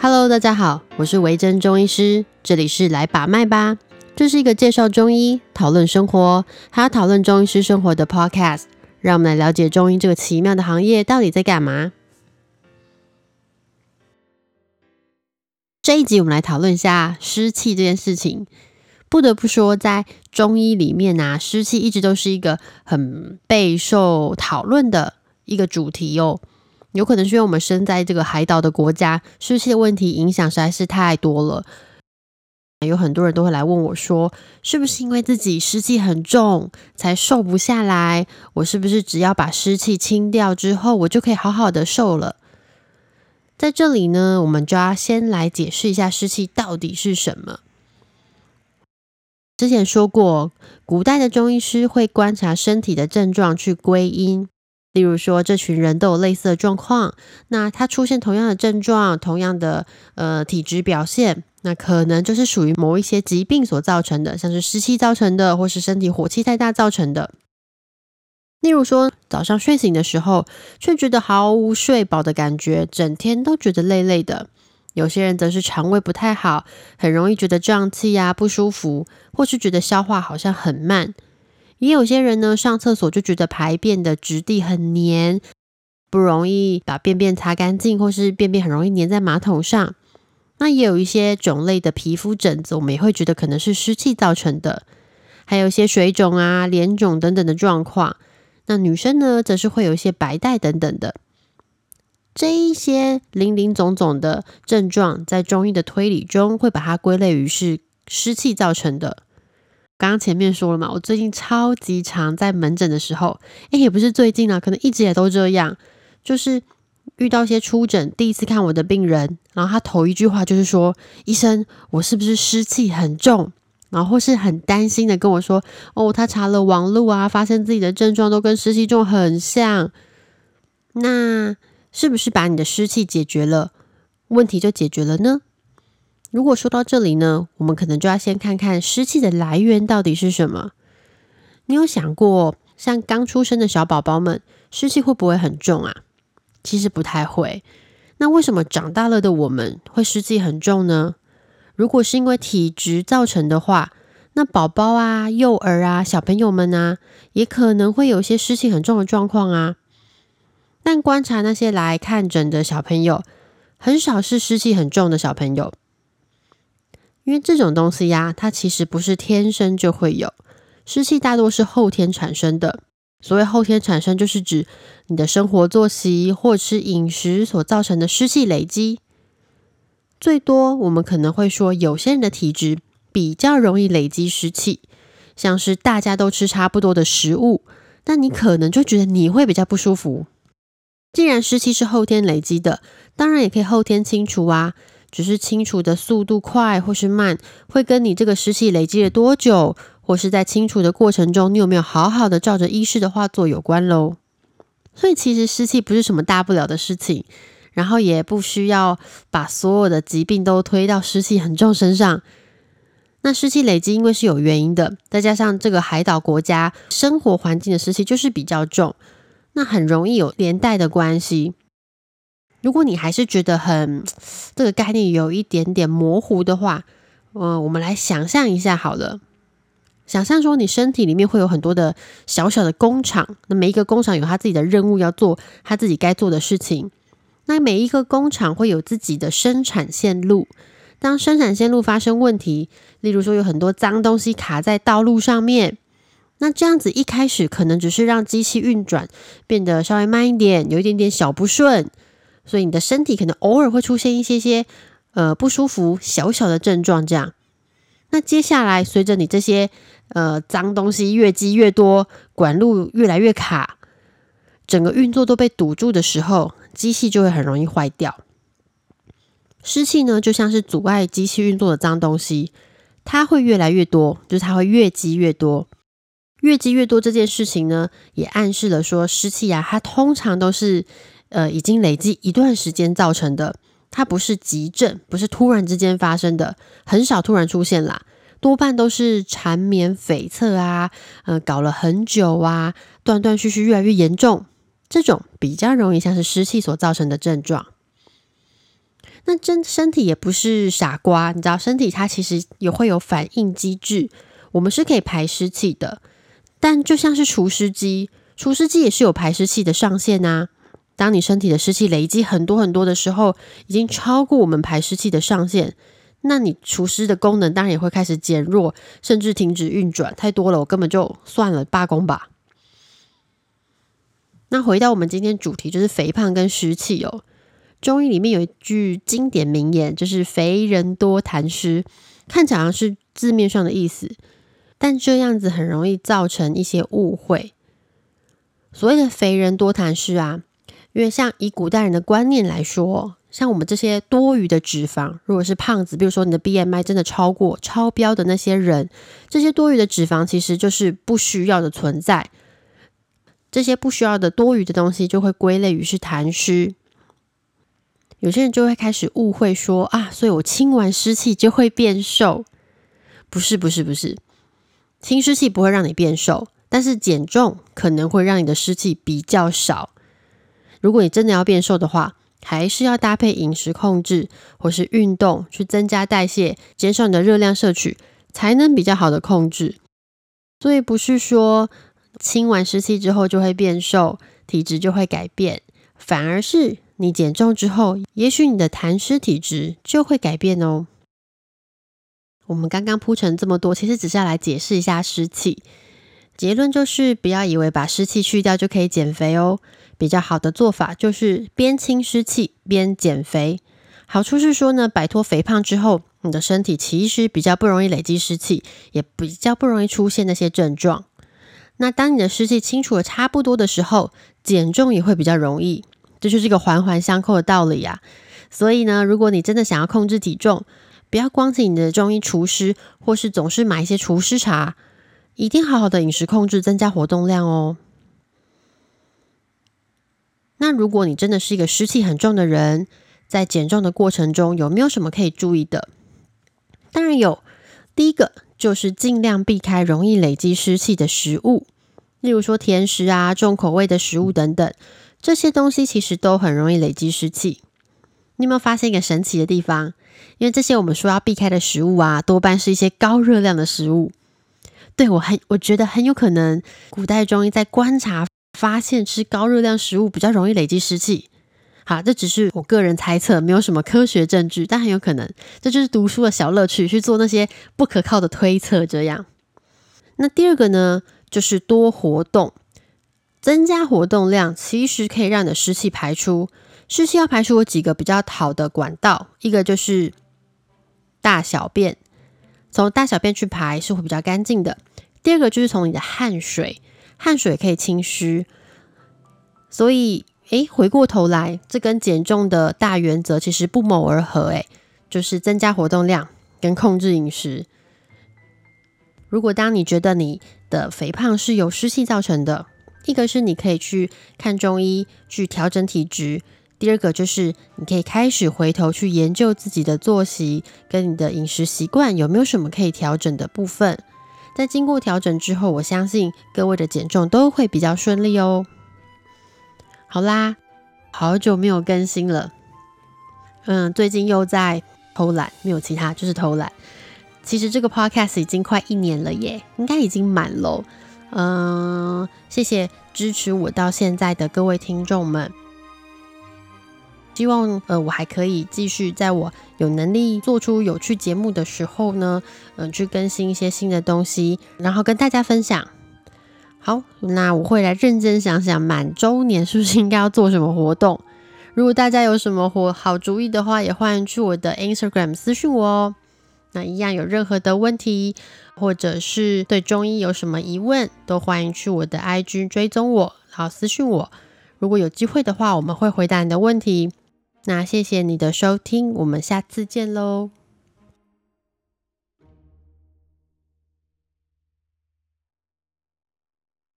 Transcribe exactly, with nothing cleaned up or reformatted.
Hello， 大家好，我是维珍中医师，这里是来把脉吧。这是一个介绍中医、讨论生活，还有讨论中医师生活的 podcast。让我们来了解中医这个奇妙的行业到底在干嘛。这一集我们来讨论一下湿气这件事情。不得不说，在中医里面啊，湿气一直都是一个很备受讨论的一个主题哦。有可能是因为我们身在这个海岛的国家，湿气的问题影响实在是太多了。有很多人都会来问我说，是不是因为自己湿气很重才瘦不下来？我是不是只要把湿气清掉之后，我就可以好好的瘦了？在这里呢，我们就要先来解释一下湿气到底是什么。之前说过，古代的中医师会观察身体的症状去归因，例如说这群人都有类似的状况，那他出现同样的症状，同样的呃体质表现，那可能就是属于某一些疾病所造成的，像是湿气造成的，或是身体火气太大造成的。例如说早上睡醒的时候却觉得毫无睡饱的感觉，整天都觉得累累的。有些人则是肠胃不太好，很容易觉得胀气啊，不舒服，或是觉得消化好像很慢。也有些人呢，上厕所就觉得排便的质地很黏，不容易把便便擦干净，或是便便很容易黏在马桶上。那也有一些种类的皮肤疹子，我们也会觉得可能是湿气造成的，还有一些水肿啊、脸肿等等的状况。那女生呢，则是会有一些白带等等的。这一些林林总总的症状，在中医的推理中会把它归类于是湿气造成的。刚刚前面说了嘛，我最近超级常在门诊的时候，诶也不是最近啊，可能一直也都这样，就是遇到一些初诊第一次看我的病人，然后他头一句话就是说，医生，我是不是湿气很重？然后或是很担心的跟我说，哦，他查了网路啊，发现自己的症状都跟湿气重很像。那是不是把你的湿气解决了，问题就解决了呢？如果说到这里呢，我们可能就要先看看湿气的来源到底是什么。你有想过，像刚出生的小宝宝们，湿气会不会很重啊？其实不太会。那为什么长大了的我们会湿气很重呢？如果是因为体质造成的话，那宝宝啊、幼儿啊、小朋友们啊，也可能会有一些湿气很重的状况啊。但观察那些来看诊的小朋友，很少是湿气很重的小朋友。因为这种东西呀、啊，它其实不是天生就会有，湿气大多是后天产生的。所谓后天产生，就是指你的生活作息或是饮食所造成的湿气累积。最多我们可能会说，有些人的体质比较容易累积湿气，像是大家都吃差不多的食物，那你可能就觉得你会比较不舒服。既然湿气是后天累积的，当然也可以后天清除啊，只是清除的速度快或是慢，会跟你这个湿气累积了多久，或是在清除的过程中你有没有好好的照着医师的话做有关咯。所以其实湿气不是什么大不了的事情，然后也不需要把所有的疾病都推到湿气很重身上。那湿气累积因为是有原因的，再加上这个海岛国家生活环境的湿气就是比较重，那很容易有连带的关系。如果你还是觉得很这个概念有一点点模糊的话，呃，我们来想象一下好了。想象说你身体里面会有很多的小小的工厂，那每一个工厂有他自己的任务要做，他自己该做的事情。那每一个工厂会有自己的生产线路，当生产线路发生问题，例如说有很多脏东西卡在道路上面，那这样子一开始可能只是让机器运转变得稍微慢一点，有一点点小不顺，所以你的身体可能偶尔会出现一些些呃不舒服小小的症状这样。那接下来随着你这些呃脏东西越积越多，管路越来越卡，整个运作都被堵住的时候，机器就会很容易坏掉。湿气呢，就像是阻碍机器运作的脏东西，它会越来越多，就是它会越积越多。越积越多这件事情呢，也暗示了说湿气啊，它通常都是呃，已经累积一段时间造成的，它不是急症，不是突然之间发生的，很少突然出现啦，多半都是缠绵悱恻啊，呃，搞了很久啊，断断续续越来越严重，这种比较容易像是湿气所造成的症状。那真身体也不是傻瓜，你知道身体它其实也会有反应机制，我们是可以排湿气的。但就像是除湿机，除湿机也是有排湿气的上限啊。当你身体的湿气累积很多很多的时候，已经超过我们排湿气的上限，那你除湿的功能当然也会开始减弱，甚至停止运转。太多了，我根本就算了，罢工吧。那回到我们今天主题，就是肥胖跟湿气哦。中医里面有一句经典名言，就是肥人多痰湿，看起来好像是字面上的意思，但这样子很容易造成一些误会。所谓的肥人多痰湿啊，因为像以古代人的观念来说，像我们这些多余的脂肪，如果是胖子，比如说你的 B M I 真的超过超标的那些人，这些多余的脂肪其实就是不需要的存在，这些不需要的多余的东西就会归类于是痰湿。有些人就会开始误会说啊，所以我清完湿气就会变瘦。不是不是不是，清湿气不会让你变瘦，但是减重可能会让你的湿气比较少。如果你真的要变瘦的话，还是要搭配饮食控制或是运动去增加代谢，减少你的热量摄取，才能比较好的控制。所以不是说清完湿气之后就会变瘦，体质就会改变，反而是你减重之后，也许你的痰湿体质就会改变哦。我们刚刚铺陈这么多，其实只是要来解释一下湿气。结论就是不要以为把湿气去掉就可以减肥哦，比较好的做法就是边清湿气边减肥。好处是说呢，摆脱肥胖之后，你的身体其实比较不容易累积湿气，也比较不容易出现那些症状。那当你的湿气清除了差不多的时候，减重也会比较容易，这就是一个环环相扣的道理啊。所以呢，如果你真的想要控制体重，不要光请你的中医除湿，或是总是买一些除湿茶，一定好好的饮食控制，增加活动量哦。那如果你真的是一个湿气很重的人，在减重的过程中有没有什么可以注意的？当然有，第一个就是尽量避开容易累积湿气的食物，例如说甜食啊、重口味的食物等等，这些东西其实都很容易累积湿气。你有没有发现一个神奇的地方？因为这些我们说要避开的食物啊，多半是一些高热量的食物。对，我很我觉得很有可能古代中医在观察发现吃高热量食物比较容易累积湿气。好，这只是我个人猜测，没有什么科学证据，但很有可能这就是读书的小乐趣，去做那些不可靠的推测这样。那第二个呢，就是多活动，增加活动量其实可以让你的湿气排出。湿气要排出有几个比较好的管道，一个就是大小便，从大小便去排是会比较干净的。第二个就是从你的汗水，汗水可以清湿。所以诶，回过头来，这跟减重的大原则其实不谋而合诶，就是增加活动量跟控制饮食。如果当你觉得你的肥胖是由湿气造成的，一个是你可以去看中医去调整体质，第二个就是你可以开始回头去研究自己的作息跟你的饮食习惯有没有什么可以调整的部分。在经过调整之后，我相信各位的减重都会比较顺利哦。好啦，好久没有更新了，嗯，最近又在偷懒，没有其他，就是偷懒。其实这个 podcast 已经快一年了耶，应该已经满喽。嗯，谢谢支持我到现在的各位听众们。希望呃我还可以继续在我有能力做出有趣节目的时候呢，嗯、呃，去更新一些新的东西，然后跟大家分享。好，那我会来认真想想满周年是不是应该要做什么活动。如果大家有什么活好主意的话，也欢迎去我的 Instagram 私讯我哦。那一样有任何的问题，或者是对中医有什么疑问，都欢迎去我的 I G 追踪我，然后私讯我。如果有机会的话，我们会回答你的问题。那谢谢你的收听，我们下次见喽。